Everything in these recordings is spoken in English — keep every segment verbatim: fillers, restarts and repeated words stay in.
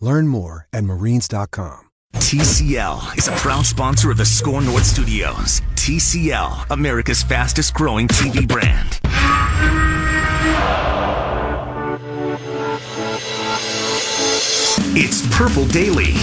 Learn more at marines dot com. T C L is a proud sponsor of the Score North Studios. T C L, America's fastest growing T V brand. It's Purple Daily.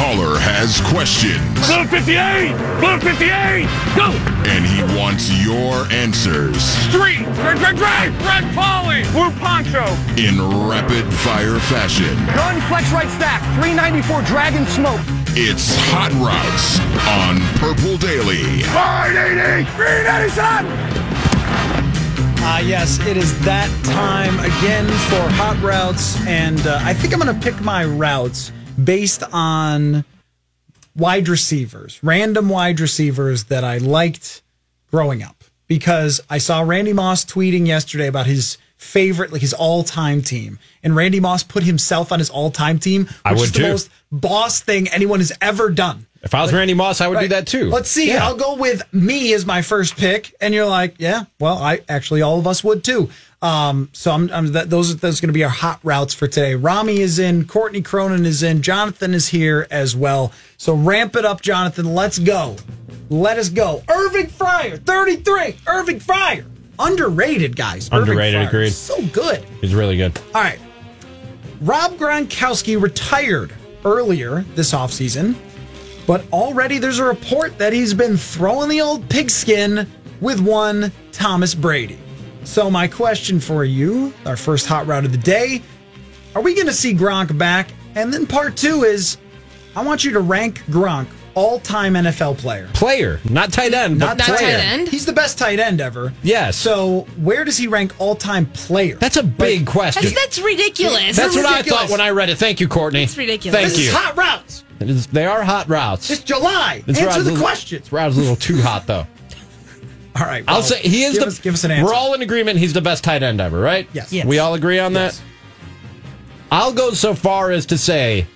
Caller has questions. Blue fifty-eight! Blue fifty-eight! Go! And he wants your answers. Street! Red, red, red! Red Polly! Blue poncho! In rapid-fire fashion. Gun, flex right stack, three ninety-four Dragon Smoke. It's Hot Routes on Purple Daily. four eighty! three ninety-seven! Ah, uh, yes, it is that time again for Hot Routes, and uh, I think I'm going to pick my routes based on wide receivers, random wide receivers that I liked growing up, because I saw Randy Moss tweeting yesterday about his favorite, like his all-time team, and Randy Moss put himself on his all-time team, which I would is the too. most boss thing anyone has ever done. If I was like, Randy Moss, I would right. do that too. Let's see. Yeah. I'll go with me as my first pick, and you're like, yeah, well, I actually all of us would too. Um, so I'm, I'm that, those those going to be our hot routes for today. Rami is in, Courtney Cronin is in, Jonathan is here as well. So ramp it up, Jonathan. Let's go. Let us go. Irving Fryer, thirty-three. Irving Fryer, underrated guys. Underrated, agreed. So good. He's really good. All right. Rob Gronkowski retired earlier this offseason, but already there's a report that he's been throwing the old pigskin with one Thomas Brady. So my question for you, our first hot route of the day, are we going to see Gronk back? And then part two is, I want you to rank Gronk all-time N F L player. Player, not tight end, not but not player. Tight end. He's the best tight end ever. Yes. So where does he rank all-time player? That's a big like, question. That's, that's ridiculous. That's, that's what ridiculous. I thought when I read it. Thank you, Courtney. It's ridiculous. Thank this you. Is hot routes. It is, they are hot routes. It's July. It's Answer the questions. This route is a little too hot, though. All right. Well, I'll say he is give the. Us, give us an answer. We're all in agreement. He's the best tight end ever, right? Yes. yes. We all agree on yes. that. I'll go so far as to say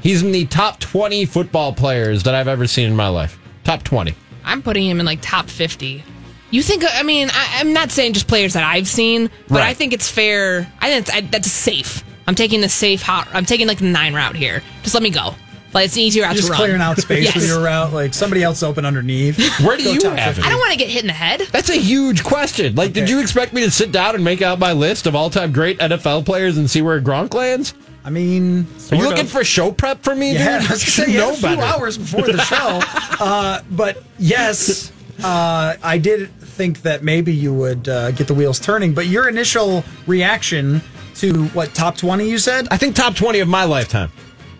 he's in the top twenty football players that I've ever seen in my life. Top twenty. I'm putting him in like top fifty. You think? I mean, I, I'm not saying just players that I've seen, but right. I think it's fair. I think it's, I, that's safe. I'm taking the safe hot. I'm taking like the nine route here. Just let me go. Like, it's an easy route You're to just run. Just clearing out space yes. with your route. Like, somebody else open underneath. Where do you have it? I don't want to get hit in the head. That's a huge question. Like, okay. Did you expect me to sit down and make out my list of all-time great N F L players and see where Gronk lands? I mean, are you looking of. for show prep for me, yeah, dude? I was going to say, yeah, a few hours before the show. uh, but, yes, uh, I did think that maybe you would uh, get the wheels turning. But your initial reaction to, what, top twenty, you said? I think top twenty of my lifetime.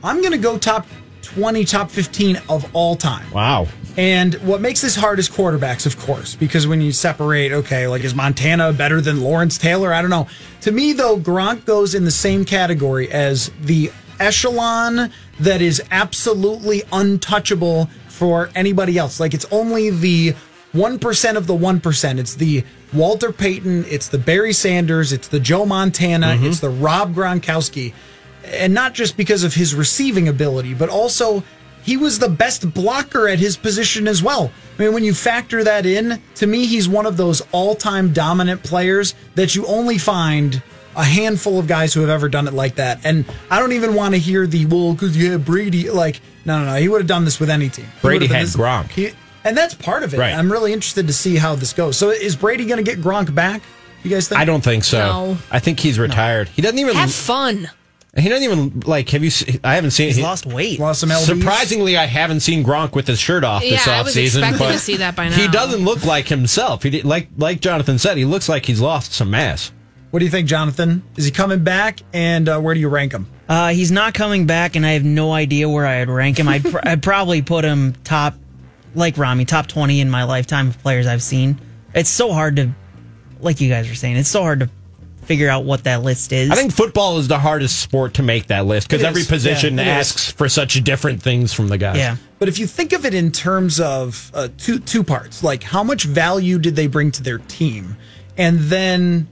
I'm going to go top twenty, top fifteen of all time. Wow. And what makes this hard is quarterbacks, of course, because when you separate, okay, like is Montana better than Lawrence Taylor? I don't know. To me, though, Gronk goes in the same category as the echelon that is absolutely untouchable for anybody else. Like it's only the one percent of the one percent. It's the Walter Payton. It's the Barry Sanders. It's the Joe Montana. Mm-hmm. It's the Rob Gronkowski. And not just because of his receiving ability, but also he was the best blocker at his position as well. I mean, when you factor that in, to me, he's one of those all-time dominant players that you only find a handful of guys who have ever done it like that. And I don't even want to hear the, well, because you had Brady. Like, no, no, no. He would have done this with any team. He Brady had this, Gronk. He, and that's part of it. Right. I'm really interested to see how this goes. So is Brady going to get Gronk back, you guys think? I don't think so. No. I think he's retired. No. He doesn't even... Have fun. He doesn't even, like, have you seen, I haven't seen He's he, lost weight. Lost some L Bs. Surprisingly, I haven't seen Gronk with his shirt off yeah, this offseason. I was expecting but to see that by now. He doesn't look like himself. He did, like like Jonathan said, he looks like he's lost some mass. What do you think, Jonathan? Is he coming back, and uh, where do you rank him? Uh, he's not coming back, and I have no idea where I'd rank him. I'd, pr- I'd probably put him top, like Rami, top twenty in my lifetime of players I've seen. It's so hard to, like you guys were saying, it's so hard to figure out what that list is. I think football is the hardest sport to make that list because every position yeah, asks is. for such different things from the guys. Yeah. But if you think of it in terms of uh, two two parts, like how much value did they bring to their team? And then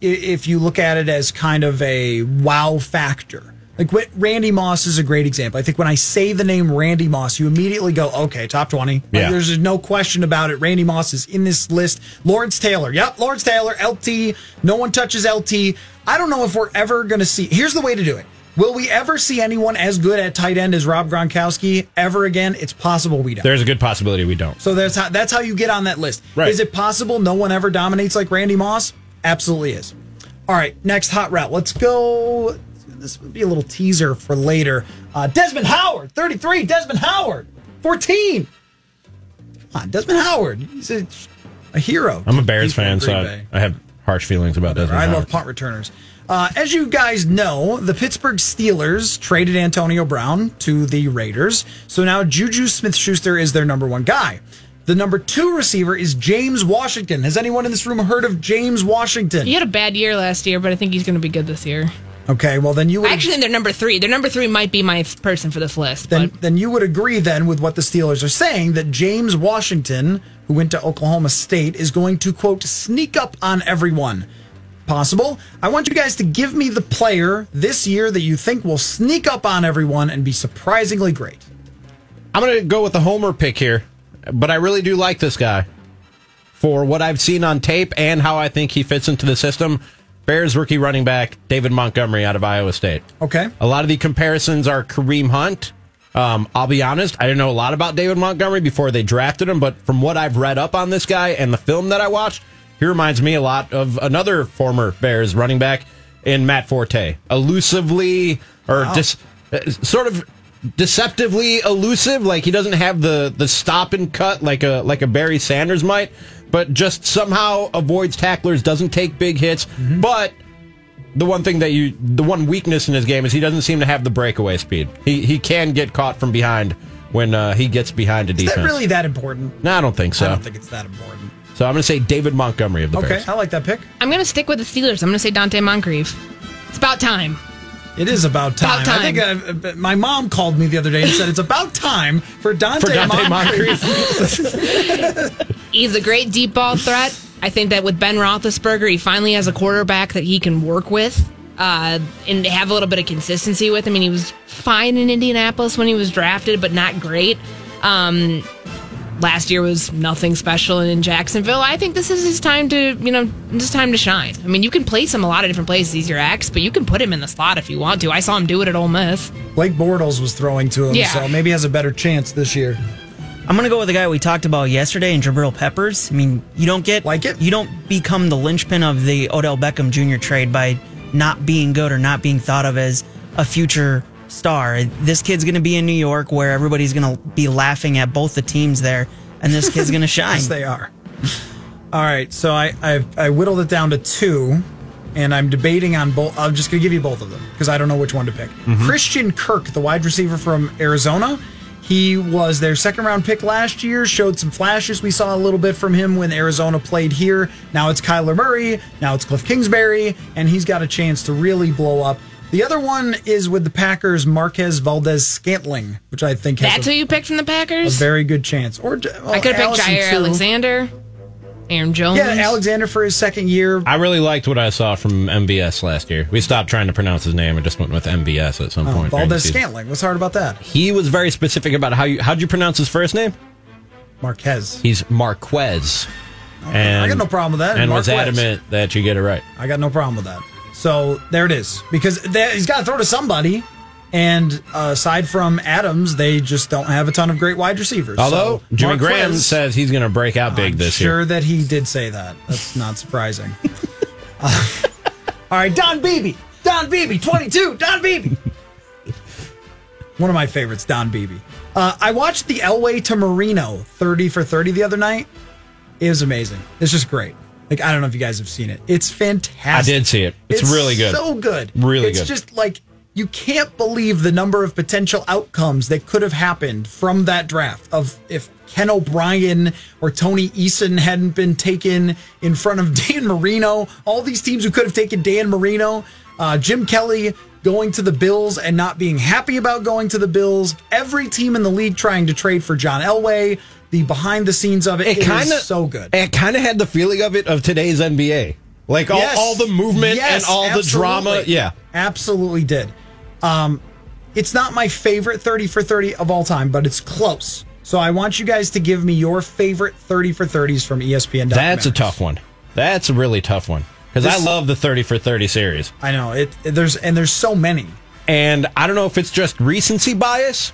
if you look at it as kind of a wow factor, like what, Randy Moss is a great example. I think when I say the name Randy Moss, you immediately go, okay, top twenty. Yeah. Like, there's no question about it. Randy Moss is in this list. Lawrence Taylor. Yep, Lawrence Taylor, L T. No one touches L T. I don't know if we're ever going to see. Here's the way to do it. Will we ever see anyone as good at tight end as Rob Gronkowski ever again? It's possible we don't. There's a good possibility we don't. So that's how, that's how you get on that list. Right. Is it possible no one ever dominates like Randy Moss? Absolutely is. All right, next hot route. Let's go. This would be a little teaser for later. Uh, Desmond Howard, thirty-three. Desmond Howard, fourteen. Come on, Desmond Howard. He's a, a hero. I'm a Bears fan, so I, I have harsh feelings about Desmond Howard. I love punt returners. Uh, as you guys know, the Pittsburgh Steelers traded Antonio Brown to the Raiders. So now Juju Smith-Schuster is their number one guy. The number two receiver is James Washington. Has anyone in this room heard of James Washington? He had a bad year last year, but I think he's going to be good this year. Okay, well, then you would... I actually think they're number three. Their number three might be my person for this list. Then, but. then you would agree, then, with what the Steelers are saying, that James Washington, who went to Oklahoma State, is going to, quote, sneak up on everyone. Possible. I want you guys to give me the player this year that you think will sneak up on everyone and be surprisingly great. I'm going to go with the Homer pick here, but I really do like this guy for what I've seen on tape and how I think he fits into the system. Bears rookie running back David Montgomery out of Iowa State. Okay. A lot of the comparisons are Kareem Hunt. Um, I'll be honest, I didn't know a lot about David Montgomery before they drafted him, but from what I've read up on this guy and the film that I watched, he reminds me a lot of another former Bears running back in Matt Forte. Elusively, or wow. dis, sort of deceptively elusive, like he doesn't have the, the stop and cut like a like a Barry Sanders might. But just somehow avoids tacklers, doesn't take big hits. Mm-hmm. But the one thing that you, the one weakness in his game is he doesn't seem to have the breakaway speed. He he can get caught from behind when uh, he gets behind a defense. Is that really that important? No, I don't think so. I don't think it's that important. So I'm going to say David Montgomery of the okay, Bears. Okay, I like that pick. I'm going to stick with the Steelers. I'm going to say Donte Moncrief. It's about time. It is about time. About time. I think I, my mom called me the other day and said it's about time for Donte, for Donte Moncrief. Moncrief. He's a great deep ball threat. I think that with Ben Roethlisberger, he finally has a quarterback that he can work with uh, and have a little bit of consistency with. I mean, he was fine in Indianapolis when he was drafted, but not great. Um, last year was nothing special, and in Jacksonville, I think this is his time to, you know, his time to shine. I mean, you can place him a lot of different places. He's your axe, but you can put him in the slot if you want to. I saw him do it at Ole Miss. Blake Bortles was throwing to him, yeah. So maybe he has a better chance this year. I'm going to go with the guy we talked about yesterday in Jabril Peppers. I mean, you don't get like it. You don't become the linchpin of the Odell Beckham Junior trade by not being good or not being thought of as a future star. This kid's going to be in New York where everybody's going to be laughing at both the teams there, and this kid's going to shine. Yes, they are. All right, so I, I I whittled it down to two, and I'm debating on both. I'm just going to give you both of them because I don't know which one to pick. Mm-hmm. Christian Kirk, the wide receiver from Arizona. He was their second-round pick last year, showed some flashes. We saw a little bit from him when Arizona played here. Now it's Kyler Murray. Now it's Cliff Kingsbury. And he's got a chance to really blow up. The other one is with the Packers, Marquez Valdes-Scantling, which I think has That's a, who you picked from the Packers? A very good chance. Or well, I could have picked Jair too. Alexander, Aaron Jones. Yeah, Alexander for his second year. I really liked what I saw from M B S last year. We stopped trying to pronounce his name and just went with M B S at some oh, point. Valdes-Scantling. What's hard about that? He was very specific about how you... How'd you pronounce his first name? Marquez. He's Marquez. Okay, and, I got no problem with that. And Marquez was adamant that you get it right. I got no problem with that. So there it is. Because that, he's got to throw to somebody. And uh, aside from Adams, they just don't have a ton of great wide receivers. Although so, Jimmy Marquez, Graham says he's going to break out big I'm this sure year. Sure that he did say that. That's not surprising. uh, all right, Don Beebe, Don Beebe, twenty-two, Don Beebe. One of my favorites, Don Beebe. Uh, I watched the Elway to Marino thirty for thirty the other night. It was amazing. It's just great. Like, I don't know if you guys have seen it. It's fantastic. I did see it. It's, it's really good. So good. Really it's good. It's just like, you can't believe the number of potential outcomes that could have happened from that draft of if Ken O'Brien or Tony Eason hadn't been taken in front of Dan Marino, all these teams who could have taken Dan Marino, uh, Jim Kelly going to the Bills and not being happy about going to the Bills, every team in the league trying to trade for John Elway. The behind the scenes of it, it, it kinda, is so good. It kind of had the feeling of it of today's N B A. Like all, yes. all the movement yes, and all absolutely. the drama. Yeah. Absolutely did. Um, it's not my favorite thirty for thirty of all time, but it's close. So I want you guys to give me your favorite thirty for thirties from E S P N. That's a tough one. That's a really tough one. Because I love the thirty for thirty series. I know. it. There's And there's so many. And I don't know if it's just recency bias.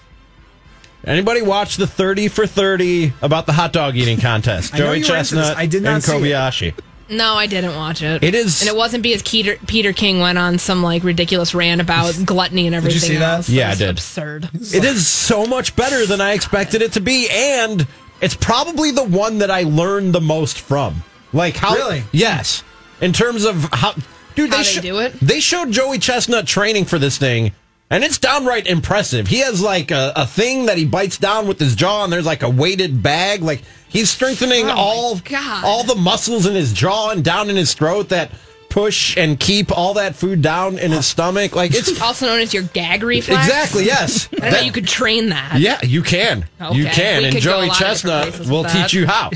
Anybody watch the thirty for thirty about the hot dog eating contest? Joey Chestnut I did not and Kobayashi. No, I didn't watch it. It is, and it wasn't because Peter, Peter King went on some like ridiculous rant about gluttony and everything. Did you see else. that? Yeah, I did. Absurd. It like, is so much better than I expected it to be, and it's probably the one that I learned the most from. Like how? Really? Yes. In terms of how, dude, how they, sh- they do it. They showed Joey Chestnut training for this thing. And it's downright impressive. He has, like, a, a thing that he bites down with his jaw, and there's, like, a weighted bag. Like, he's strengthening oh all, all the muscles in his jaw and down in his throat that push and keep all that food down in his stomach. Like, it's also known as your gag reflex. Exactly, yes. I know you could train that. Yeah, you can. Okay. You can. We and Joey Chestnut will teach you how.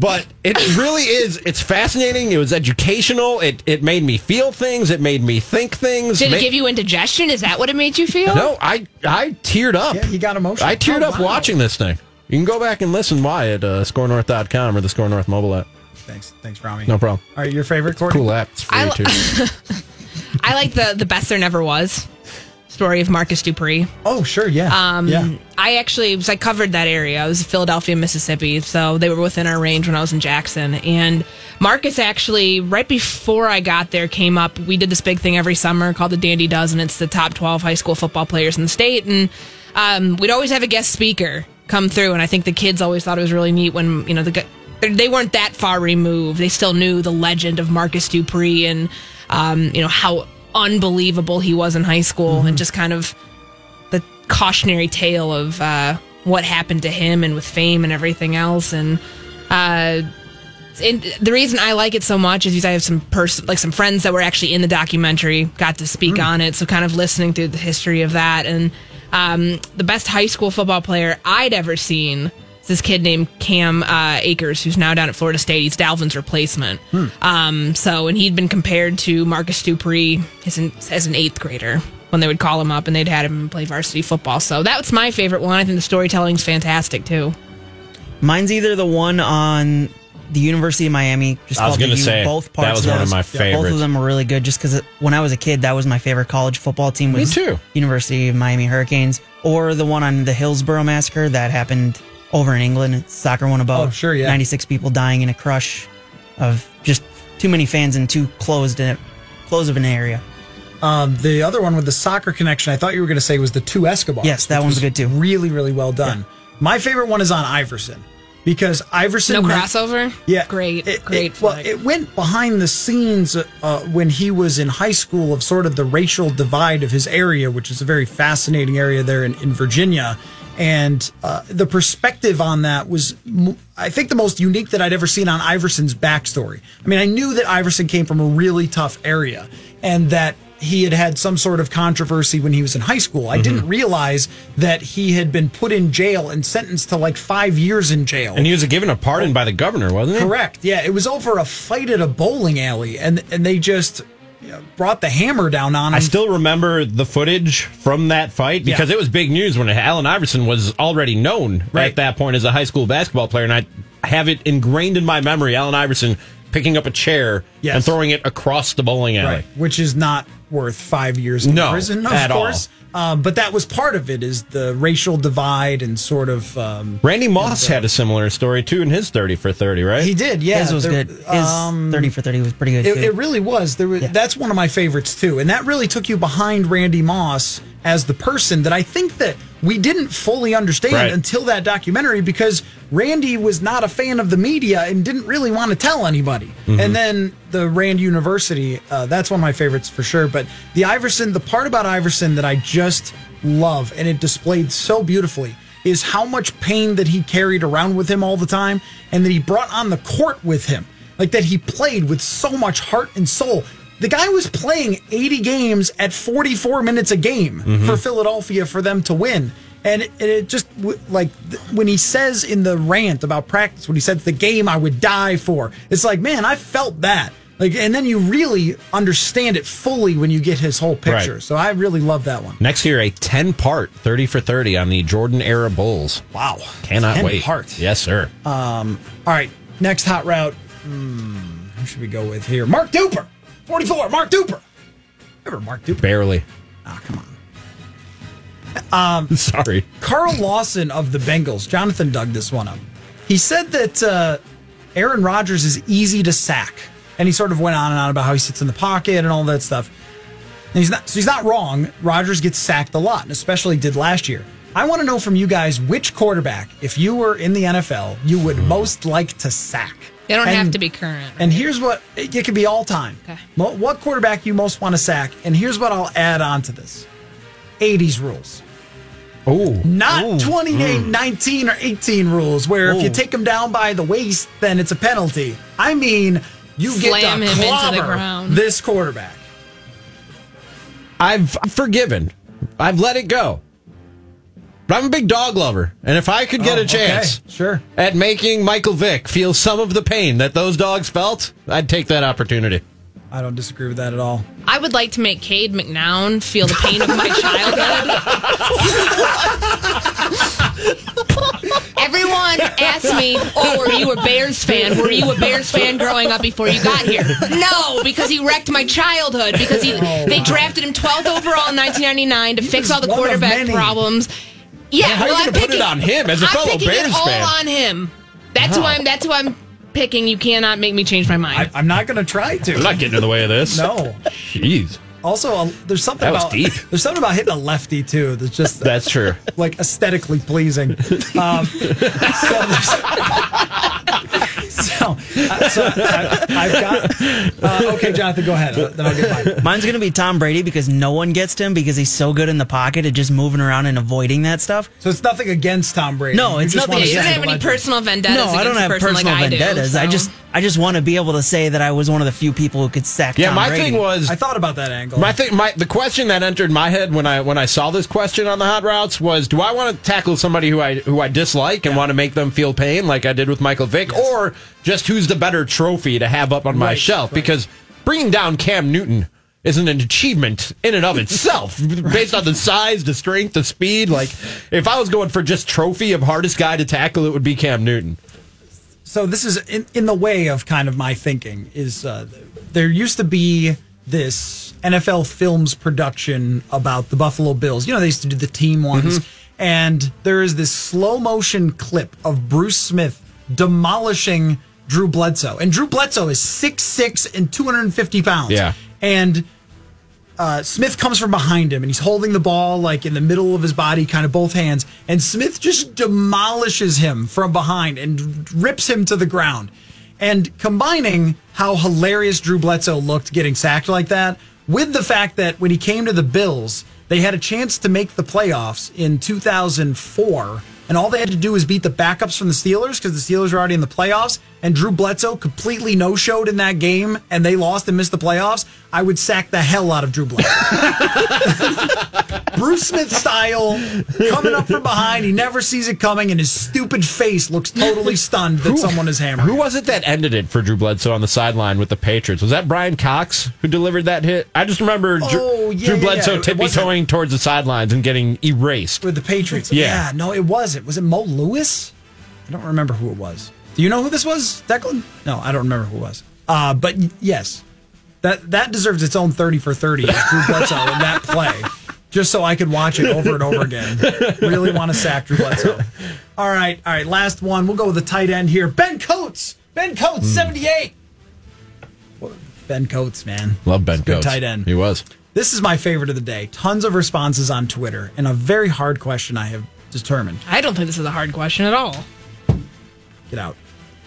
But it really is. It's fascinating. It was educational. It it made me feel things. It made me think things. Did it Ma- give you indigestion? Is that what it made you feel? No, I, I teared up. Yeah, you got emotional. I teared oh, up wow. watching this thing. You can go back and listen why at uh, score north dot com or the Score North mobile app. Thanks, thanks, Rami. No problem. All right, your favorite, Courtney? Cool app. It's free, I li- too. I like the the best there never was story of Marcus Dupree. Oh, sure, yeah. Um, yeah. I actually, was I covered that area. I was in Philadelphia, Mississippi, so they were within our range when I was in Jackson. And Marcus actually, right before I got there, came up. We did this big thing every summer called the Dandy Dozen, and it's the top twelve high school football players in the state. And um, we'd always have a guest speaker come through, and I think the kids always thought it was really neat when, you know, the they weren't that far removed. They still knew the legend of Marcus Dupree and, um, you know, how unbelievable he was in high school, mm-hmm. and just kind of the cautionary tale of uh, what happened to him and with fame and everything else. And, uh, and the reason I like it so much is because I have some pers- like some friends that were actually in the documentary, got to speak mm-hmm. on it, so kind of listening through the history of that. And um, the best high school football player I'd ever seen is this kid named Cam uh, Akers, who's now down at Florida State. He's Dalvin's replacement. Hmm. Um, so, and he'd been compared to Marcus Dupree as an, as an eighth grader when they would call him up and they'd had him play varsity football. So that was my favorite one. I think the storytelling's fantastic too. Mine's either the one on the University of Miami. Just I was going to say, both parts that was of one those, of my favorites. Both of them were really good just because when I was a kid, that was my favorite college football team. Was Me too. University of Miami Hurricanes, or the one on the Hillsborough Massacre that happened over in England, soccer one about oh, sure, yeah. ninety-six people dying in a crush of just too many fans and too closed in close of an area. Um, the other one with the soccer connection, I thought you were going to say was the two Escobars. Yes, that one's good too. Really, really well done. Yeah. My favorite one is on Iverson because Iverson no meant, crossover. Yeah, great, it, great. It, well, it went behind the scenes uh, when he was in high school of sort of the racial divide of his area, which is a very fascinating area there in, in Virginia. And uh, the perspective on that was, I think, the most unique that I'd ever seen on Iverson's backstory. I mean, I knew that Iverson came from a really tough area and that he had had some sort of controversy when he was in high school. I mm-hmm. didn't realize that he had been put in jail and sentenced to like five years in jail. And he was given a pardon by the governor, wasn't he? Correct. Yeah, it was over a fight at a bowling alley, and and they just... brought the hammer down on him. I still remember the footage from that fight because yeah. it was big news when Allen Iverson was already known right. at that point as a high school basketball player, and I have it ingrained in my memory, Allen Iverson picking up a chair yes. and throwing it across the bowling alley. Right. Which is not worth five years in no, prison, of at course. All. Um, but that was part of it, is the racial divide and sort of... Um, Randy Moss you know, the, had a similar story, too, in his thirty for thirty, right? He did, yeah. His was there, good. His um, thirty for thirty was pretty good, It, it really was. There was yeah. That's one of my favorites, too. And that really took you behind Randy Moss as the person that I think that we didn't fully understand right. until that documentary, because Randy was not a fan of the media and didn't really want to tell anybody. Mm-hmm. And then the Rand University, uh, that's one of my favorites for sure. But the Iverson, the part about Iverson that I just love, and it displayed so beautifully, is how much pain that he carried around with him all the time and that he brought on the court with him. Like, that he played with so much heart and soul. The guy was playing eighty games at forty-four minutes a game mm-hmm. for Philadelphia for them to win. And it, it just, like, when he says in the rant about practice, when he said, the game I would die for, it's like, man, I felt that. Like, and then you really understand it fully when you get his whole picture. Right. So I really love that one. Next year, a ten-part thirty for thirty on the Jordan-era Bulls. Wow. Cannot ten wait. ten-part. Yes, sir. Um. All right, next hot route. Hmm, who should we go with here? Mark Duper. forty-four, Mark Duper. Remember Mark Duper? Barely. Ah, oh, come on. Um, Sorry. Carl Lawson of the Bengals. Jonathan dug this one up. He said that uh, Aaron Rodgers is easy to sack. And he sort of went on and on about how he sits in the pocket and all that stuff. And he's not, so he's not wrong. Rodgers gets sacked a lot, and especially did last year. I want to know from you guys which quarterback, if you were in the N F L, you would mm. most like to sack. They don't and, have to be current. Right? And here's what, it, it could be all time. Okay. What quarterback you most want to sack, and here's what I'll add on to this. eighties rules. Oh. Not Ooh. twenty-eight, mm. nineteen, or eighteen rules, where Ooh. if you take them down by the waist, then it's a penalty. I mean, you Slam get to clobber this quarterback. I've forgiven. I've let it go. But I'm a big dog lover, and if I could get oh, a chance okay. sure. at making Michael Vick feel some of the pain that those dogs felt, I'd take that opportunity. I don't disagree with that at all. I would like to make Cade McNown feel the pain of my childhood. Everyone asked me, oh, were you a Bears fan? Were you a Bears fan growing up before you got here? No, because he wrecked my childhood, because he oh, they wow. drafted him twelfth overall in nineteen ninety-nine to he fix all the quarterback problems. Yeah, yeah, how well, are you going to put it on him as a I'm fellow Bears fan? I'm picking it all fan. on him. That's wow. why I'm. That's why I'm picking. You cannot make me change my mind. I, I'm not going to try to. I'm not getting in the way of this. No. Jeez. Also, uh, there's something that was about deep. There's something about hitting a lefty too. That's just that's true. Like aesthetically pleasing. Um, so, so, uh, so I, I've got. Uh, okay, Jonathan, go ahead. Uh, then I'll get mine. Mine's gonna be Tom Brady, because no one gets to him because he's so good in the pocket at just moving around and avoiding that stuff. So it's nothing against Tom Brady. No, it's nothing. You don't have any personal vendettas. No, I don't have personal like vendettas. I, do, so. I just I just want to be able to say that I was one of the few people who could sack. Yeah, Tom my Brady. Thing was I thought about that angle. My thing, my the question that entered my head when I when I saw this question on the hot routes was, do I want to tackle somebody who I who I dislike and yeah. want to make them feel pain like I did with Michael Vick, yes. or just who's the better trophy to have up on right, my shelf? Right. Because bringing down Cam Newton isn't an achievement in and of itself, right. based on the size, the strength, the speed. Like, if I was going for just trophy of hardest guy to tackle, it would be Cam Newton. So this is in in the way of kind of my thinking is uh, there used to be this N F L Films production about the Buffalo Bills. You know, they used to do the team ones. Mm-hmm. And there is this slow motion clip of Bruce Smith demolishing Drew Bledsoe. And Drew Bledsoe is six foot six and two hundred fifty pounds. Yeah. And uh, Smith comes from behind him, and he's holding the ball like in the middle of his body, kind of both hands. And Smith just demolishes him from behind and rips him to the ground. And combining how hilarious Drew Bledsoe looked getting sacked like that with the fact that when he came to the Bills, they had a chance to make the playoffs in two thousand four, and all they had to do was beat the backups from the Steelers because the Steelers were already in the playoffs, and Drew Bledsoe completely no-showed in that game, and they lost and missed the playoffs. I would sack the hell out of Drew Bledsoe. Bruce Smith style, coming up from behind. He never sees it coming, and his stupid face looks totally stunned that who, someone is hammering. Who was it that ended it for Drew Bledsoe on the sideline with the Patriots? Was that Brian Cox who delivered that hit? I just remember oh, Drew, yeah, Drew yeah, Bledsoe yeah. tippy-toeing towards the sidelines and getting erased. With the Patriots? Yeah. yeah. No, it wasn't. Was it Mo Lewis? I don't remember who it was. Do you know who this was, Declan? No, I don't remember who it was. Uh, but, yes, that that deserves its own thirty for thirty, Drew Bledsoe in that play. just so I could watch it over and over again. Really want to sack Drew Bledsoe. All right, all right, last one. We'll go with the tight end here. Ben Coates. Ben Coates, mm. seventy-eight. Ben Coates, man. Love Ben Coates. Good tight end. He was. This is my favorite of the day. Tons of responses on Twitter, and a very hard question I have determined. I don't think this is a hard question at all. Get out.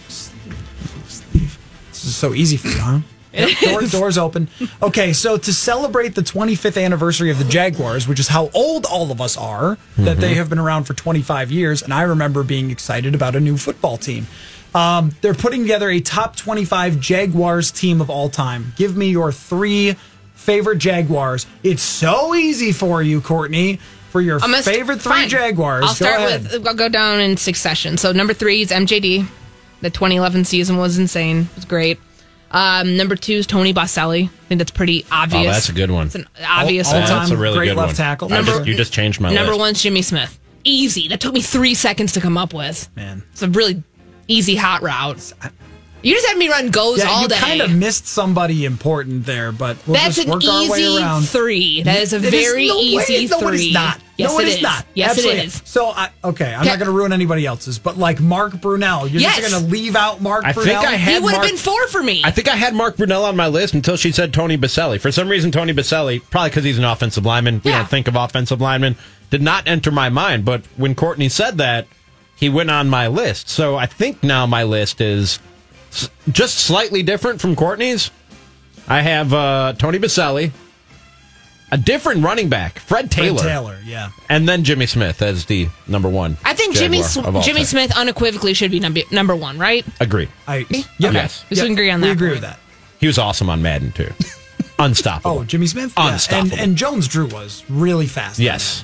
Just leave. Just leave. This is so easy for you, huh? Yep, door, doors open. Okay, so to celebrate the twenty-fifth anniversary of the Jaguars, which is how old all of us are, mm-hmm. that they have been around for twenty-five years, and I remember being excited about a new football team. Um, they're putting together a top twenty-five Jaguars team of all time. Give me your three favorite Jaguars. It's so easy for you, Courtney. For your favorite st- three fine. Jaguars. I'll start with, I'll go down in succession. So number three is M J D. The twenty eleven season was insane. It was great. Um, number two is Tony Boselli. I think that's pretty obvious. Oh, that's a good one. It's an obvious all, all one. Time, that's a really great good left one. Tackle. Number, just, you just changed my number list. Number one's Jimmy Smith. Easy. That took me three seconds to come up with. Man, it's a really easy hot route. You just had me run goes yeah, all day. You kind of missed somebody important there, but we'll that's just work our way around. That's an easy three. That is a it very is no easy way. Three. No, it is not. Yes, no, it, it is. Is not. Yes, absolutely. It is. So, I, okay, I'm yeah. not going to ruin anybody else's, but like Mark Brunell, you're yes. just going to leave out Mark I Brunell? Think I had he would have been four for me. I think I had Mark Brunell on my list until she said Tony Boselli. For some reason, Tony Boselli, probably because he's an offensive lineman, yeah. we don't think of offensive linemen, did not enter my mind. But when Courtney said that, he went on my list. So I think now my list is... just slightly different from Courtney's. I have uh, Tony Boselli, a different running back, Fred Taylor, Fred Taylor, yeah, and then Jimmy Smith as the number one. I think Jimmy Jimmy Smith unequivocally should be number number one, right? Agree. I okay. yes, we yep. can agree on that. We agree point. With that. He was awesome on Madden too, unstoppable. Oh, Jimmy Smith, unstoppable. Yeah. And, and Jones Drew was really fast. Yes.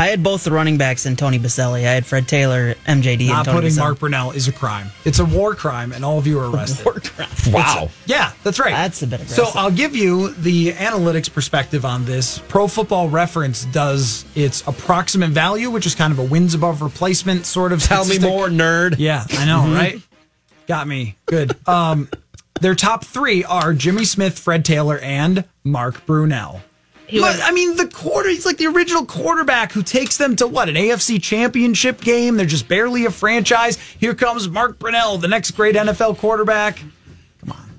I had both the running backs and Tony Boselli. I had Fred Taylor, M J D, Not and Tony Boselli. Not putting Mark Brunell is a crime. It's a war crime, and all of you are arrested. War crime. Wow. A, yeah, that's right. That's a bit aggressive. So I'll give you the analytics perspective on this. Pro Football Reference does its approximate value, which is kind of a wins above replacement sort of Tell statistic. Me more, nerd. Yeah, I know, mm-hmm. right? Got me. Good. Um, their top three are Jimmy Smith, Fred Taylor, and Mark Brunell. But, I mean, the quarter, he's like the original quarterback who takes them to, what, an A F C championship game? They're just barely a franchise. Here comes Mark Brunell, the next great N F L quarterback. Come on.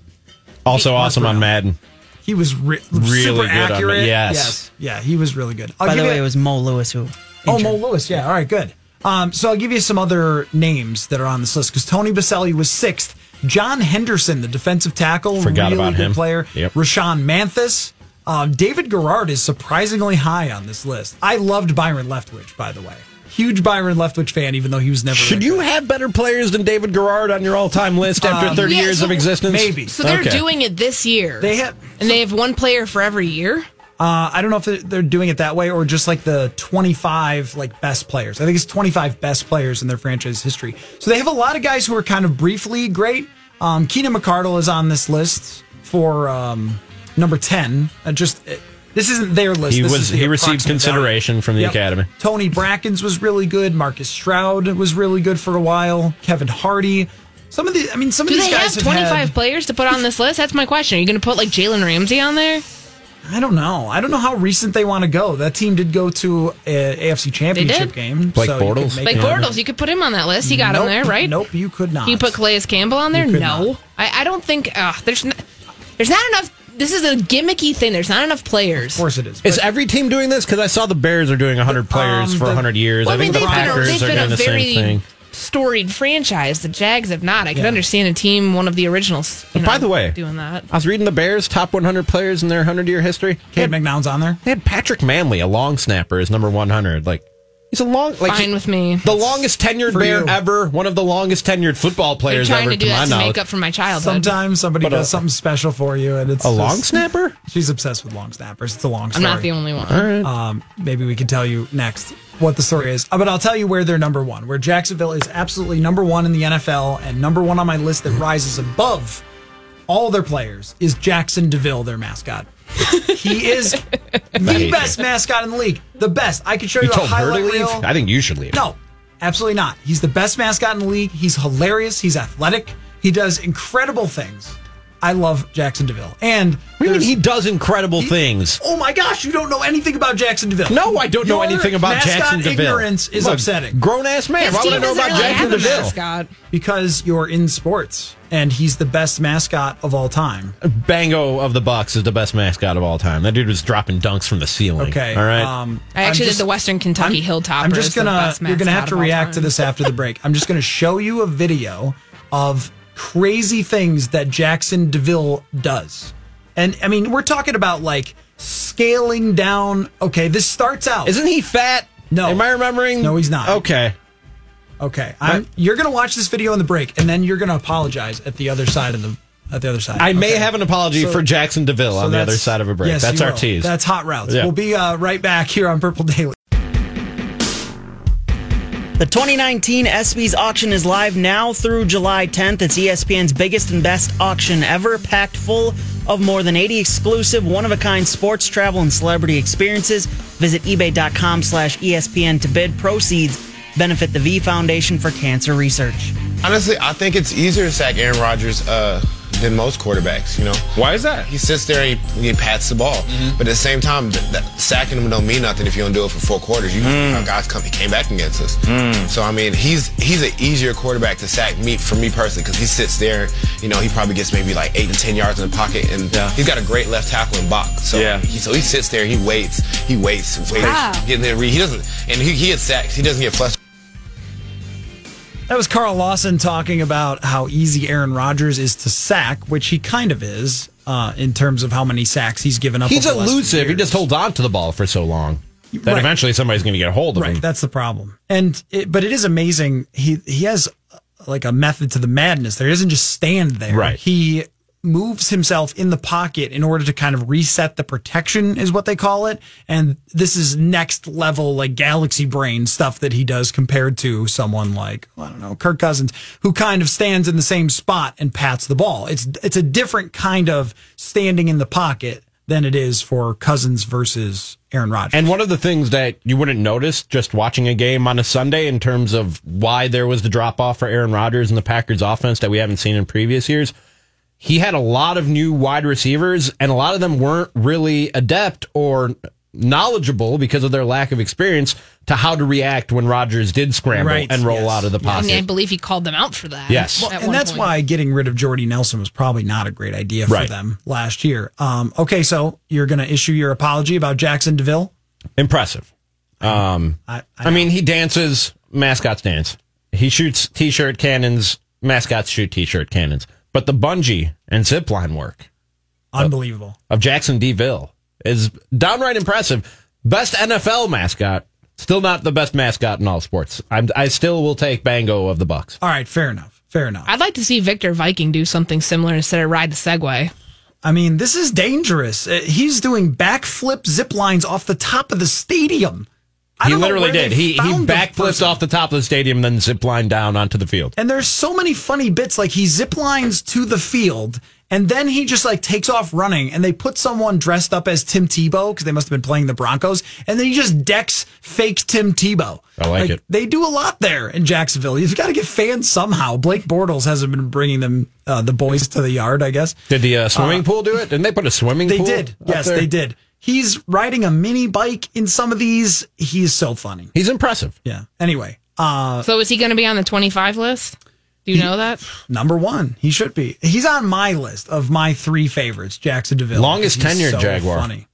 Also hey, awesome Brunell. On Madden. He was re- really super good accurate. On yes. yes. Yeah, he was really good. I'll By the way, a- it was Mo Lewis who injured. Oh, Mo Lewis, yeah. All right, good. Um, so I'll give you some other names that are on this list, because Tony Boselli was sixth. John Henderson, the defensive tackle. Forgot really about good him. Player. Yep. Rashawn Manthus. Um, David Garrard is surprisingly high on this list. I loved Byron Leftwich, by the way. Huge Byron Leftwich fan, even though he was never... Should you have better players than David Garrard on your all-time list after um, thirty yeah, years so of existence? Maybe. So they're okay. doing it this year. They have, and so, they have one player for every year? Uh, I don't know if they're, they're doing it that way or just like the twenty-five like best players. I think it's twenty-five best players in their franchise history. So they have a lot of guys who are kind of briefly great. Um, Keenan McCardle is on this list for... Um, Number ten, uh, just uh, this isn't their list. He, was, he received consideration value. From the yep. academy. Tony Brackens was really good. Marcus Stroud was really good for a while. Kevin Hardy. Some of the, I mean, some Do of these guys have twenty-five had... players to put on this list. That's my question. Are you going to put like Jalen Ramsey on there? I don't know. I don't know how recent they want to go. That team did go to an A F C championship game. Blake so Bortles. Blake him. Bortles. You could put him on that list. He got nope. on there, right? Nope. You could not. You put Calais Campbell on there? No. I, I don't think. Uh, there's n- there's not enough. This is a gimmicky thing. There's not enough players. Of course it is. Is every team doing this? Because I saw the Bears are doing one hundred players um, for one hundred years. Well, I think I mean, the Packers a, are doing the same thing. Storied franchise. The Jags have not. I yeah. could understand a team, one of the originals, you know, by the way, doing that. I was reading the Bears' top one hundred players in their one hundred-year history. Cade McNown's on there. They had Patrick Manley, a long snapper, as number one hundred. Like, he's a long... Like, Fine he, with me. The longest tenured for Bear you. Ever. One of the longest tenured football players ever, to, do to my to knowledge. Make up for my childhood. Sometimes somebody but does a, something special for you, and it's... A just, long snapper? She's obsessed with long snappers. It's a long story. I'm not the only one. All right. Um, maybe we can tell you next what the story is. But I'll tell you where they're number one. Where Jacksonville is absolutely number one in the N F L, and number one on my list that rises above all their players is Jackson DeVille, their mascot. He is the best mascot in the league. The best. I could show you, you a told highlight her to leave? Reel. I think you should leave. No, absolutely not. He's the best mascot in the league. He's hilarious. He's athletic. He does incredible things. I love Jackson DeVille. And really, he does incredible he, things. Oh my gosh, you don't know anything about Jackson DeVille. No, I don't Your know anything about Jackson DeVille. Ignorance is Look, upsetting. Grown ass man. His Why would I know about really Jackson DeVille? Mascot. Because you're in sports, and he's the best mascot of all time. Bango of the Bucks is the best mascot of all time. That dude was dropping dunks from the ceiling. Okay, all right. Um, I actually just, did the Western Kentucky I'm, Hilltoppers. I'm just gonna. You're gonna have to react time. to this after the break. I'm just gonna show you a video of crazy things that Jackson DeVille does. And I mean, we're talking about like scaling down. Okay, this starts out. Isn't he fat? No. Am I remembering? No, he's not. Okay. Okay. I'm, you're going to watch this video in the break, and then you're going to apologize at the other side of the at the other side. I okay. may have an apology so, for Jackson DeVille so on the other side of a break. Yes, that's our will. tease. That's Hot Routes. Yeah. We'll be uh, right back here on Purple Daily. The twenty nineteen ESPYs auction is live now through July tenth. It's E S P N's biggest and best auction ever, packed full of more than eighty exclusive, one-of-a-kind sports, travel, and celebrity experiences. Visit ebay.com slash ESPN to bid. Proceeds benefit the V Foundation for Cancer Research. Honestly, I think it's easier to sack Aaron Rodgers uh, than most quarterbacks, you know? Why is that? He sits there and he, he pats the ball. Mm-hmm. But at the same time, th- th- sacking him don't mean nothing if you don't do it for four quarters. You mm. our guys come, he came back against us. Mm. So, I mean, he's he's an easier quarterback to sack me for me personally, because he sits there, you know, he probably gets maybe like eight to ten yards in the pocket, and yeah. he's got a great left tackle in Bach. So, yeah. he, so he sits there, he waits, he waits, waits, wow. getting there. He doesn't, and he, he gets sacked. He doesn't get flushed. That was Carl Lawson talking about how easy Aaron Rodgers is to sack, which he kind of is uh, in terms of how many sacks he's given up. He's over elusive. The last few years. He just holds on to the ball for so long that right. eventually somebody's going to get a hold of right. him. That's the problem. And it, but it is amazing. He he has like a method to the madness. There isn't just stand there. Right. He moves himself in the pocket in order to kind of reset the protection, is what they call it. And this is next level, like galaxy brain stuff that he does compared to someone like, I don't know, Kirk Cousins, who kind of stands in the same spot and pats the ball. It's, it's a different kind of standing in the pocket than it is for Cousins versus Aaron Rodgers. And one of the things that you wouldn't notice just watching a game on a Sunday in terms of why there was the drop off for Aaron Rodgers and the Packers offense that we haven't seen in previous years. He had a lot of new wide receivers, and a lot of them weren't really adept or knowledgeable because of their lack of experience to how to react when Rodgers did scramble right. and roll yes. out of the pocket. Yeah, and I believe he called them out for that. Yes. Well, and that's point. why getting rid of Jordy Nelson was probably not a great idea for right. them last year. Um, okay, so you're going to issue your apology about Jackson DeVille? Impressive. Um, I, I, I mean, he dances, mascots dance. He shoots T-shirt cannons, mascots shoot T-shirt cannons. But the bungee and zip line work, unbelievable, of, of Jackson DeVille is downright impressive. Best N F L mascot, still not the best mascot in all sports. I'm, I still will take Bango of the Bucks. All right, fair enough, fair enough. I'd like to see Victor Viking do something similar instead of ride the Segway. I mean, this is dangerous. He's doing backflip zip lines off the top of the stadium. He literally did. He he backflips off the top of the stadium and then ziplined down onto the field. And there's so many funny bits. Like, he ziplines to the field, and then he just, like, takes off running, and they put someone dressed up as Tim Tebow, because they must have been playing the Broncos, and then he just decks fake Tim Tebow. I like, like it. They do a lot there in Jacksonville. You've got to get fans somehow. Blake Bortles hasn't been bringing them uh, the boys to the yard, I guess. Did the uh, swimming uh, pool do it? Didn't they put a swimming they pool They did. Yes, there? they did. He's riding a mini bike in some of these. He is so funny. He's impressive. Yeah. Anyway. Uh, so is he going to be on the twenty-five list? Do you he, know that? Number one. He should be. He's on my list of my three favorites, Jackson DeVille. Longest tenured so Jaguar. Funny.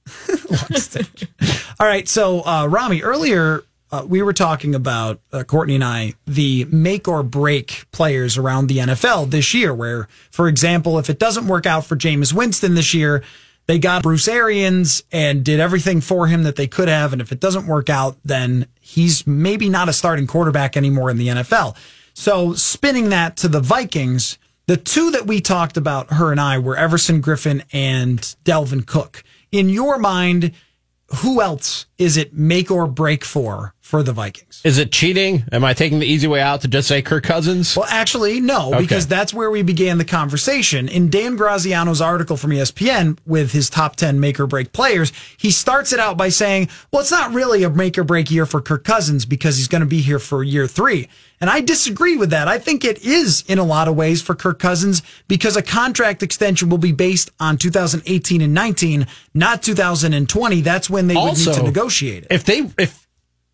All right. So, uh, Rami, earlier uh, we were talking about, uh, Courtney and I, the make or break players around the N F L this year, where, for example, if it doesn't work out for Jameis Winston this year, they got Bruce Arians and did everything for him that they could have. And if it doesn't work out, then he's maybe not a starting quarterback anymore in the N F L. So spinning that to the Vikings, the two that we talked about, her and I, were Everson Griffin and Delvin Cook. In your mind, who else is it make or break for for the Vikings. Is it cheating? Am I taking the easy way out to just say Kirk Cousins? Well, actually, no, okay. Because that's where we began the conversation. In Dan Graziano's article from E S P N with his top ten make-or-break players, he starts it out by saying, well, it's not really a make-or-break year for Kirk Cousins because he's going to be here for year three. And I disagree with that. I think it is in a lot of ways for Kirk Cousins because a contract extension will be based on two thousand eighteen and nineteen, not two thousand twenty. That's when they also would need to negotiate it. If they... if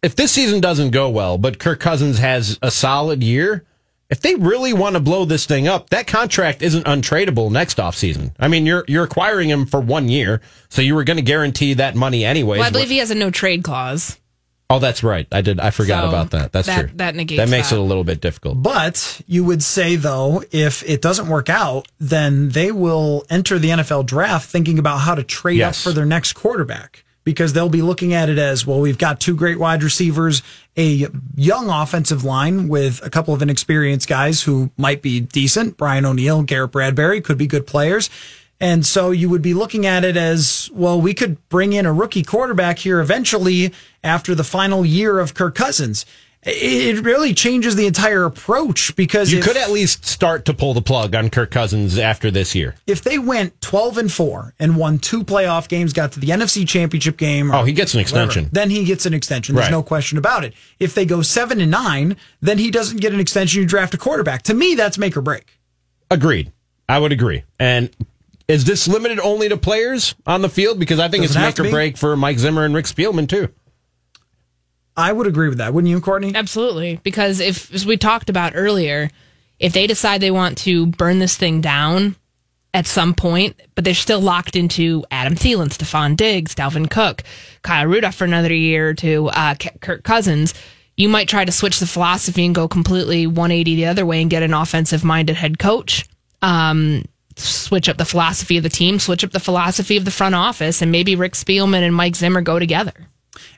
If this season doesn't go well, but Kirk Cousins has a solid year, if they really want to blow this thing up, that contract isn't untradeable next offseason. I mean, you're you're acquiring him for one year, so you were going to guarantee that money anyway. Well, I believe he has a no-trade clause. Oh, that's right. I did. I forgot so about that. That's that, true. That negates that. Makes that. It a little bit difficult. But you would say, though, if it doesn't work out, then they will enter the N F L draft thinking about how to trade yes. up for their next quarterback. Because they'll be looking at it as, well, we've got two great wide receivers, a young offensive line with a couple of inexperienced guys who might be decent. Brian O'Neill, Garrett Bradbury could be good players. And so you would be looking at it as, well, we could bring in a rookie quarterback here eventually after the final year of Kirk Cousins. It really changes the entire approach because you if, could at least start to pull the plug on Kirk Cousins after this year. If they went twelve and four and won two playoff games, got to the N F C Championship game, or oh, he gets an whatever, extension. Then he gets an extension. There's right. no question about it. If they go seven and nine, then he doesn't get an extension. You draft a quarterback. To me, that's make or break. Agreed. I would agree. And is this limited only to players on the field? Because I think doesn't it's make or break for Mike Zimmer and Rick Spielman too. I would agree with that, wouldn't you, Courtney? Absolutely, because if, as we talked about earlier, if they decide they want to burn this thing down at some point, but they're still locked into Adam Thielen, Stephon Diggs, Dalvin Cook, Kyle Rudolph for another year or two, uh, Kirk Cousins, you might try to switch the philosophy and go completely one eighty the other way and get an offensive-minded head coach, um, switch up the philosophy of the team, switch up the philosophy of the front office, and maybe Rick Spielman and Mike Zimmer go together.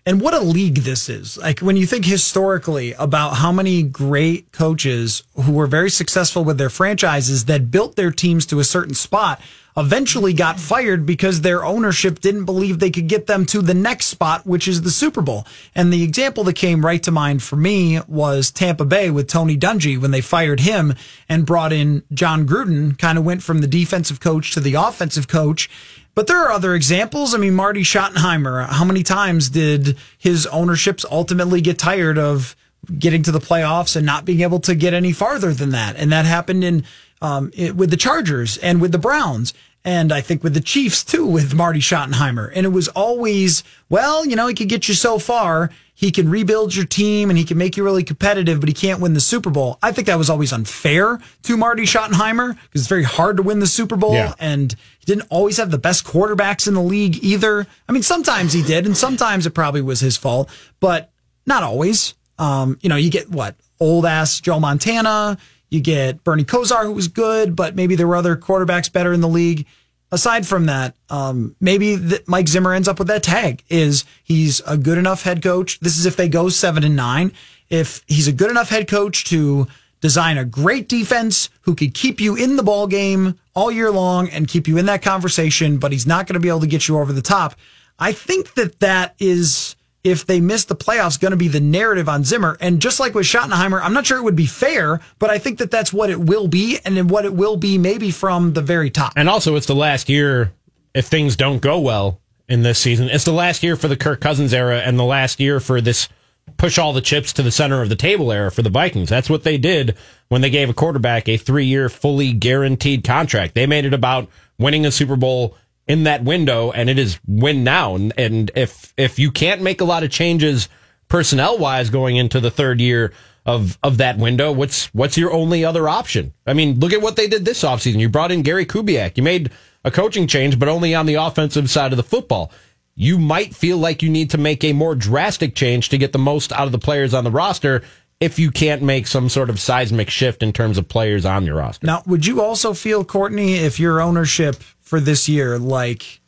And what a league this is. Like when you think historically about how many great coaches who were very successful with their franchises that built their teams to a certain spot eventually got fired because their ownership didn't believe they could get them to the next spot, which is the Super Bowl. And the example that came right to mind for me was Tampa Bay with Tony Dungy when they fired him and brought in John Gruden, kind of went from the defensive coach to the offensive coach. But there are other examples. I mean, Marty Schottenheimer, how many times did his ownerships ultimately get tired of getting to the playoffs and not being able to get any farther than that? And that happened in um, it, with the Chargers and with the Browns. And I think with the Chiefs, too, with Marty Schottenheimer. And it was always, well, you know, he could get you so far. He can rebuild your team and he can make you really competitive, but he can't win the Super Bowl. I think that was always unfair to Marty Schottenheimer because it's very hard to win the Super Bowl. Yeah. And he didn't always have the best quarterbacks in the league either. I mean, sometimes he did, and sometimes it probably was his fault, but not always. Um, you know, you get what? Old ass Joe Montana. You get Bernie Kosar, who was good, but maybe there were other quarterbacks better in the league. Aside from that, um, maybe th- Mike Zimmer ends up with that tag, is he's a good enough head coach. This is if they go seven and nine. If he's a good enough head coach to design a great defense who could keep you in the ball game all year long and keep you in that conversation, but he's not going to be able to get you over the top. I think that that is, if they miss the playoffs, going to be the narrative on Zimmer. And just like with Schottenheimer, I'm not sure it would be fair, but I think that that's what it will be, and then what it will be maybe from the very top. And also, it's the last year, if things don't go well in this season, it's the last year for the Kirk Cousins era and the last year for this push all the chips to the center of the table era for the Vikings. That's what they did when they gave a quarterback a three-year fully guaranteed contract. They made it about winning a Super Bowl in that window, and it is win now. And if if you can't make a lot of changes personnel-wise going into the third year of, of that window, what's what's your only other option? I mean, look at what they did this offseason. You brought in Gary Kubiak. You made a coaching change, but only on the offensive side of the football. You might feel like you need to make a more drastic change to get the most out of the players on the roster if you can't make some sort of seismic shift in terms of players on your roster. Now, would you also feel, Courtney, if your ownership for this year, like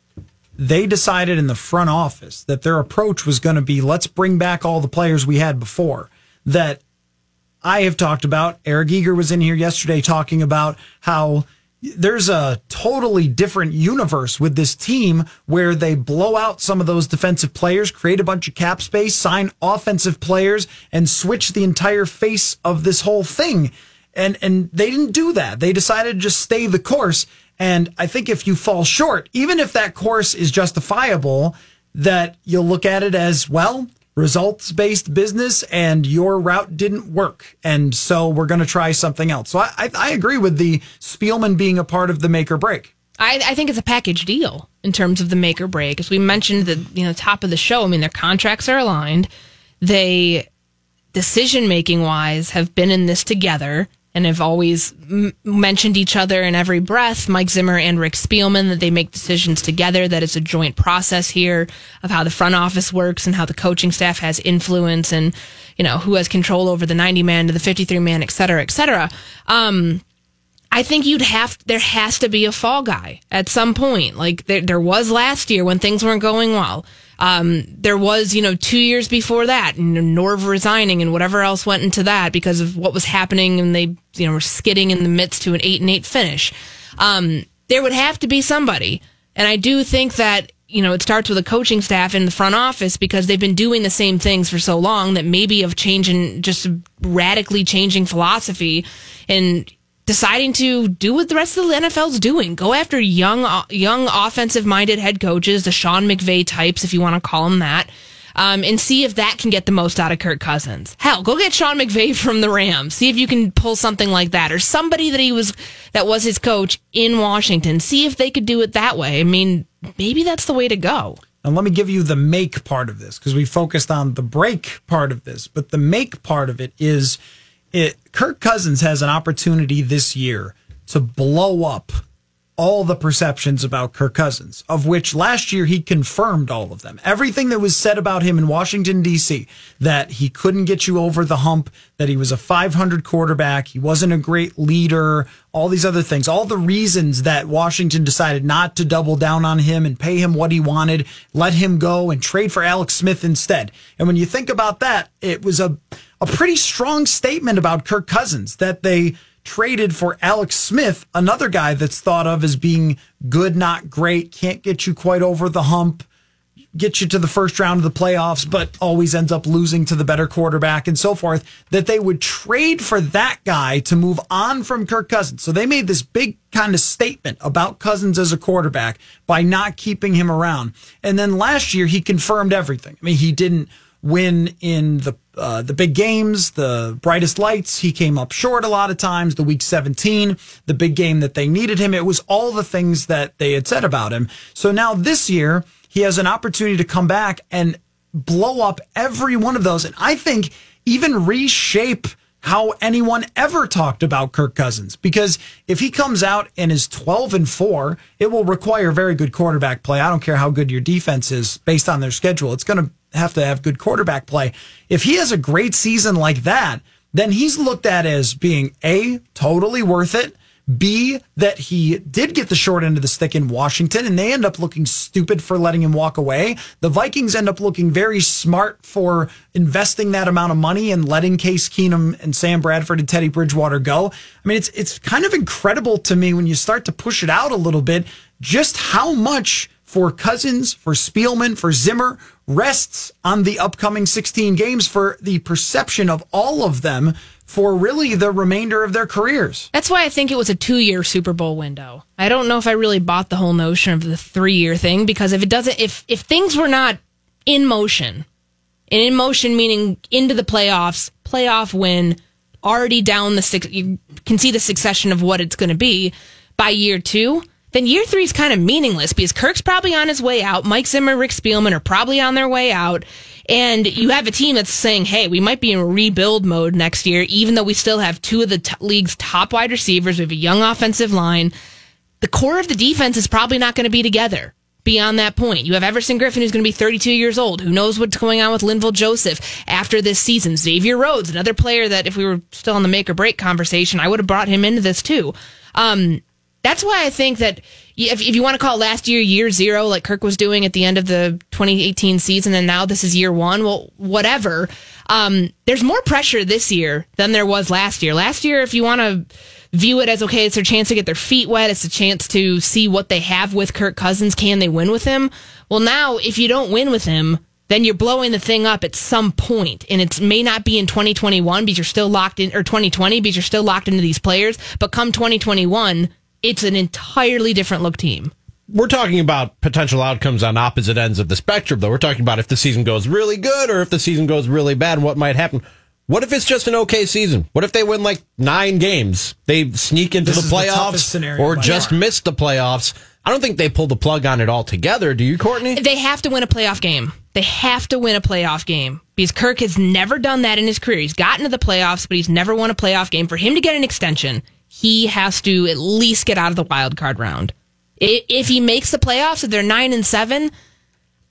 they decided in the front office that their approach was going to be, let's bring back all the players we had before, that I have talked about? Eric Eager was in here yesterday talking about how there's a totally different universe with this team where they blow out some of those defensive players, create a bunch of cap space, sign offensive players, and switch the entire face of this whole thing. And and they didn't do that. They decided to just stay the course. And I think if you fall short, even if that course is justifiable, that you'll look at it as, well, results-based business, and your route didn't work, and so we're going to try something else. So I, I, I agree with the Spielman being a part of the make or break. I, I think it's a package deal in terms of the make or break. As we mentioned, the you know top of the show, I mean, their contracts are aligned. They, decision-making wise, have been in this together and have always m- mentioned each other in every breath, Mike Zimmer and Rick Spielman, that they make decisions together, that it's a joint process here of how the front office works and how the coaching staff has influence and, you know, who has control over the ninety-man to the fifty-three-man, et cetera, et cetera. Um, I think you'd have, there has to be a fall guy at some point. Like there, there was last year when things weren't going well. Um, there was, you know, two years before that, and Norv resigning and whatever else went into that because of what was happening, and they, you know, were skidding in the midst to an eight and eight finish. Um, there would have to be somebody. And I do think that, you know, it starts with a coaching staff in the front office because they've been doing the same things for so long that maybe of changing, just radically changing philosophy and deciding to do what the rest of the N F L's doing, go after young, young offensive-minded head coaches, the Sean McVay types, if you want to call them that, um, and see if that can get the most out of Kirk Cousins. Hell, go get Sean McVay from the Rams. See if you can pull something like that, or somebody that he was that was his coach in Washington. See if they could do it that way. I mean, maybe that's the way to go. And let me give you the make part of this, because we focused on the break part of this, but the make part of it is. It, Kirk Cousins has an opportunity this year to blow up all the perceptions about Kirk Cousins, of which last year he confirmed all of them. Everything that was said about him in Washington, D C, that he couldn't get you over the hump, that he was a five hundred quarterback, he wasn't a great leader, all these other things, all the reasons that Washington decided not to double down on him and pay him what he wanted, let him go and trade for Alex Smith instead. And when you think about that, it was a a pretty strong statement about Kirk Cousins that they traded for Alex Smith, another guy that's thought of as being good, not great, can't get you quite over the hump, get you to the first round of the playoffs, but always ends up losing to the better quarterback and so forth, that they would trade for that guy to move on from Kirk Cousins. So they made this big kind of statement about Cousins as a quarterback by not keeping him around. And then last year, he confirmed everything. I mean, he didn't win in the uh, the big games, the brightest lights. He came up short a lot of times, the week seventeen, the big game that they needed him. It was all the things that they had said about him. So now this year, he has an opportunity to come back and blow up every one of those. And I think even reshape how anyone ever talked about Kirk Cousins, because if he comes out and is twelve and four, it will require very good quarterback play. I don't care how good your defense is based on their schedule. It's going to have to have good quarterback play. If he has a great season like that, then he's looked at as being A, totally worth it, B, that he did get the short end of the stick in Washington, and they end up looking stupid for letting him walk away. The Vikings end up looking very smart for investing that amount of money and letting Case Keenum and Sam Bradford and Teddy Bridgewater go. I mean, it's it's kind of incredible to me when you start to push it out a little bit, just how much for Cousins, for Spielman, for Zimmer, rests on the upcoming sixteen games for the perception of all of them for really the remainder of their careers. That's why I think it was a two-year Super Bowl window. I don't know if I really bought the whole notion of the three-year thing, because if it doesn't, if if things were not in motion, and in motion meaning into the playoffs, playoff win, already down the six, you can see the succession of what it's going to be by year two. Then year three is kind of meaningless because Kirk's probably on his way out. Mike Zimmer, Rick Spielman are probably on their way out. And you have a team that's saying, hey, we might be in rebuild mode next year, even though we still have two of the t- league's top wide receivers. We have a young offensive line. The core of the defense is probably not going to be together beyond that point. You have Everson Griffin, who's going to be thirty-two years old. Who knows what's going on with Linval Joseph after this season? Xavier Rhodes, another player that if we were still on the make or break conversation, I would have brought him into this too. Um, That's why I think that if, if you want to call last year year zero, like Kirk was doing at the end of the twenty eighteen season, and now this is year one, well, whatever. Um, there's more pressure this year than there was last year. Last year, if you want to view it as, okay, it's their chance to get their feet wet. It's a chance to see what they have with Kirk Cousins. Can they win with him? Well, now, if you don't win with him, then you're blowing the thing up at some point. And it may not be in twenty twenty-one because you're still locked in, or twenty twenty because you're still locked into these players. But come twenty twenty-one, it's an entirely different look team. We're talking about potential outcomes on opposite ends of the spectrum, though. We're talking about if the season goes really good or if the season goes really bad and what might happen. What if it's just an okay season? What if they win like nine games? They sneak into this the playoffs the scenario, or just far. miss the playoffs. I don't think they pull the plug on it altogether. Do you, Courtney? They have to win a playoff game. They have to win a playoff game because Kirk has never done that in his career. He's gotten to the playoffs, but he's never won a playoff game. For him to get an extension, he has to at least get out of the wild card round. If he makes the playoffs, if they're nine and seven,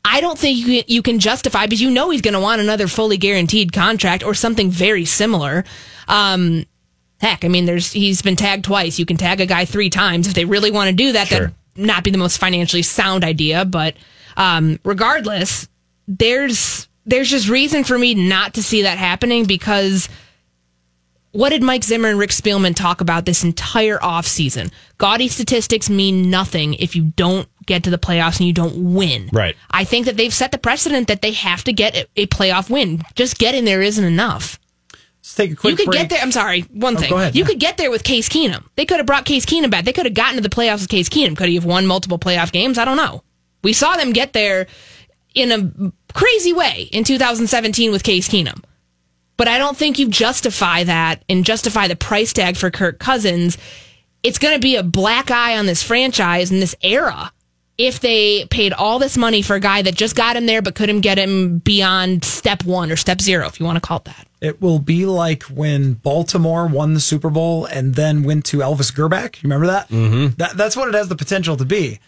I don't think you can justify, because you know he's going to want another fully guaranteed contract or something very similar. Um, heck, I mean, there's he's been tagged twice. You can tag a guy three times if they really want to do that. Sure. That'd not be the most financially sound idea, but um, regardless, there's there's just reason for me not to see that happening, because what did Mike Zimmer and Rick Spielman talk about this entire offseason? Gaudy statistics mean nothing if you don't get to the playoffs and you don't win. Right. I think that they've set the precedent that they have to get a playoff win. Just getting there isn't enough. Let's take a quick you could break. Get there. I'm sorry. One oh, thing. Go ahead. You could get there with Case Keenum. They could have brought Case Keenum back. They could have gotten to the playoffs with Case Keenum. Could he have won multiple playoff games? I don't know. We saw them get there in a crazy way in two thousand seventeen with Case Keenum. But I don't think you justify that and justify the price tag for Kirk Cousins. It's going to be a black eye on this franchise and this era if they paid all this money for a guy that just got him there but couldn't get him beyond step one or step zero, if you want to call it that. It will be like when Baltimore won the Super Bowl and then went to Elvis Gerback. You remember that? Mm-hmm. that that's what it has the potential to be.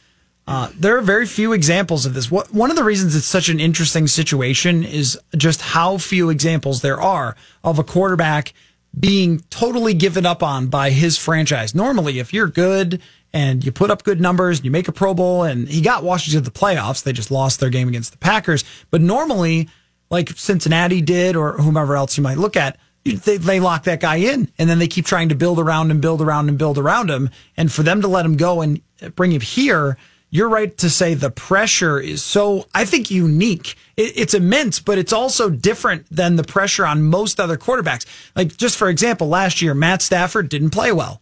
Uh, there are very few examples of this. What, one of the reasons it's such an interesting situation is just how few examples there are of a quarterback being totally given up on by his franchise. Normally, if you're good and you put up good numbers and you make a Pro Bowl, and he got Washington to the playoffs, they just lost their game against the Packers. But normally, like Cincinnati did or whomever else you might look at, They, they lock that guy in, and then they keep trying to build around and build around and build around him. And for them to let him go and bring him here, you're right to say the pressure is so, I think, unique. It, it's immense, but it's also different than the pressure on most other quarterbacks. Like, just for example, last year, Matt Stafford didn't play well.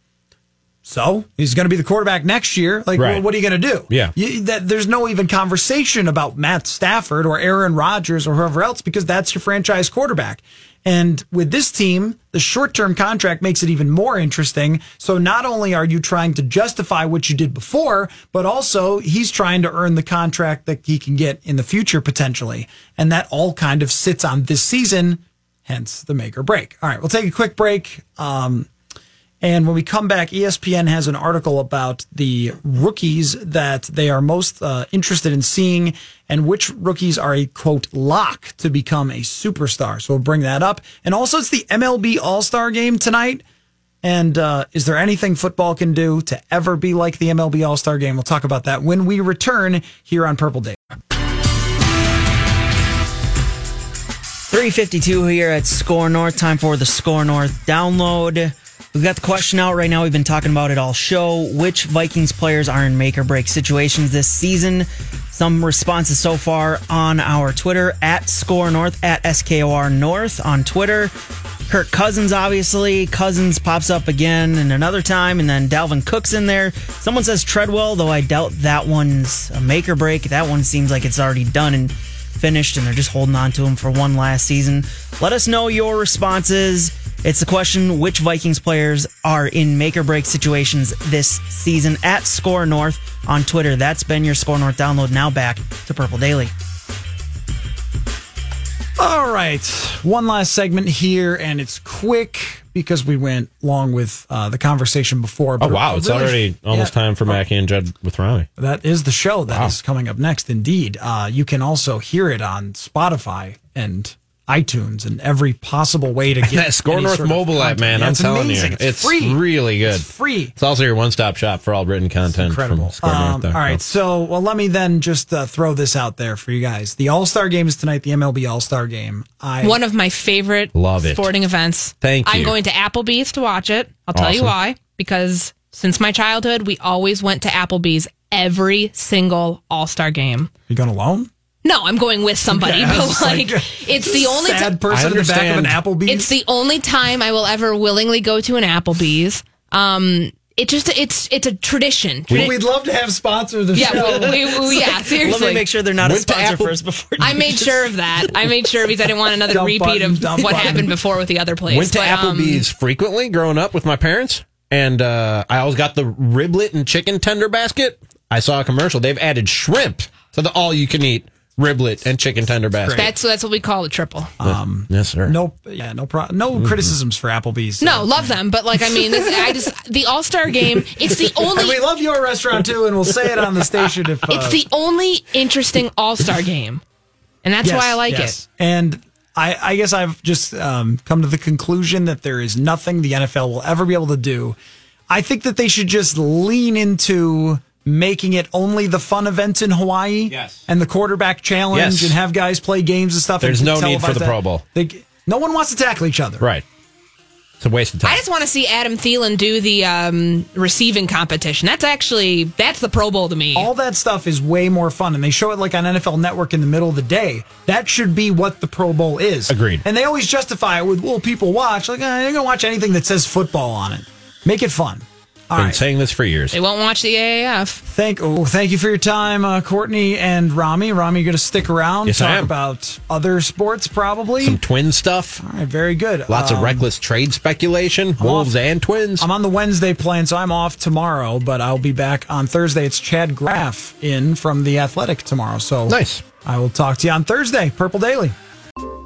So he's going to be the quarterback next year. Like, right. Well, what are you going to do? Yeah. You, that, there's no even conversation about Matt Stafford or Aaron Rodgers or whoever else, because that's your franchise quarterback. And with this team, the short-term contract makes it even more interesting. So not only are you trying to justify what you did before, but also he's trying to earn the contract that he can get in the future potentially. And that all kind of sits on this season, hence the make or break. All right, we'll take a quick break. Um, and when we come back, E S P N has an article about the rookies that they are most uh, interested in seeing, and which rookies are a, quote, lock to become a superstar. So we'll bring that up. And also, it's the M L B All-Star Game tonight. And uh, is there anything football can do to ever be like the M L B All-Star Game? We'll talk about that when we return here on Purple Day. three fifty-two here at Score North. Time for the Score North download. We've got the question out right now. We've been talking about it all show. Which Vikings players are in make-or-break situations this season? Some responses so far on our Twitter, at Score North, at S K O R North on Twitter. Kirk Cousins, obviously. Cousins pops up again and another time, and then Dalvin Cook's in there. Someone says Treadwell, though I doubt that one's a make-or-break. That one seems like it's already done and finished, and they're just holding on to him for one last season. Let us know your responses. It's the question, which Vikings players are in make-or-break situations this season, at Score North on Twitter. That's been your Score North download. Now back to Purple Daily. All right. One last segment here, and it's quick because we went long with uh, the conversation before. But oh, wow. It's really already almost yeah. time for Mackie and Judd with Ronnie. That is the show that wow. is coming up next, indeed. Uh, you can also hear it on Spotify and iTunes and every possible way to get that Score North mobile app, man. Yeah, I'm telling amazing. you, it's, it's free. Really good. It's free. It's also your one-stop shop for all written content. It's incredible. From um, North, all right, so well, let me then just uh, throw this out there for you guys. The All-Star Game is tonight. The M L B All-Star Game. I one of my favorite love sporting it. events. Thank you. I'm going to Applebee's to watch it. I'll tell awesome. you why. because since my childhood, we always went to Applebee's every single All-Star game. You going alone? No, I'm going with somebody. Yeah, but like, like it's the only sad t- person in the back of an Applebee's. It's the only time I will ever willingly go to an Applebee's. Um, it just it's it's a tradition. Tradi- We'd love to have sponsors. Yeah, well, we, we, yeah, seriously. Let me make sure they're not Went a sponsor Apple- first before. I made just- sure of that. I made sure because I didn't want another dump repeat button, of what button. happened before with the other place. Went to but, Applebee's um, frequently growing up with my parents, and uh, I always got the riblet and chicken tender basket. I saw a commercial. They've added shrimp to the all-you-can-eat riblet and chicken tender basket. That's that's what we call a triple. Um, yes, sir. No, yeah, no, pro, no mm-hmm. criticisms for Applebee's. So. No, love them, but like I mean, this, I just the All Star Game. It's the only. And we love your restaurant too, and we'll say it on the station if uh, it's the only interesting All Star Game, and that's yes, why I like yes. it. And I, I guess I've just um, come to the conclusion that there is nothing the N F L will ever be able to do. I think that they should just lean into making it only the fun events in Hawaii yes. and the quarterback challenge yes. and have guys play games and stuff. There's and no need for the that. Pro Bowl. They, no one wants to tackle each other. Right. It's a waste of time. I just want to see Adam Thielen do the um, receiving competition. That's actually, that's the Pro Bowl to me. All that stuff is way more fun, and they show it like on N F L Network in the middle of the day. That should be what the Pro Bowl is. Agreed. And they always justify it with, well, people watch. Like, eh, they're going to watch anything that says football on it. Make it fun. All Been right. saying this for years. They won't watch the A A F. Thank, oh, thank you for your time, uh, Courtney and Rami. Rami, you're going to stick around. Yes, talk I am. About other sports, probably. Some twin stuff. All right, very good. Lots um, of reckless trade speculation. I'm Wolves off. And Twins. I'm on the Wednesday plan, so I'm off tomorrow, but I'll be back on Thursday. It's Chad Graff in from The Athletic tomorrow. So nice. I will talk to you on Thursday. Purple Daily.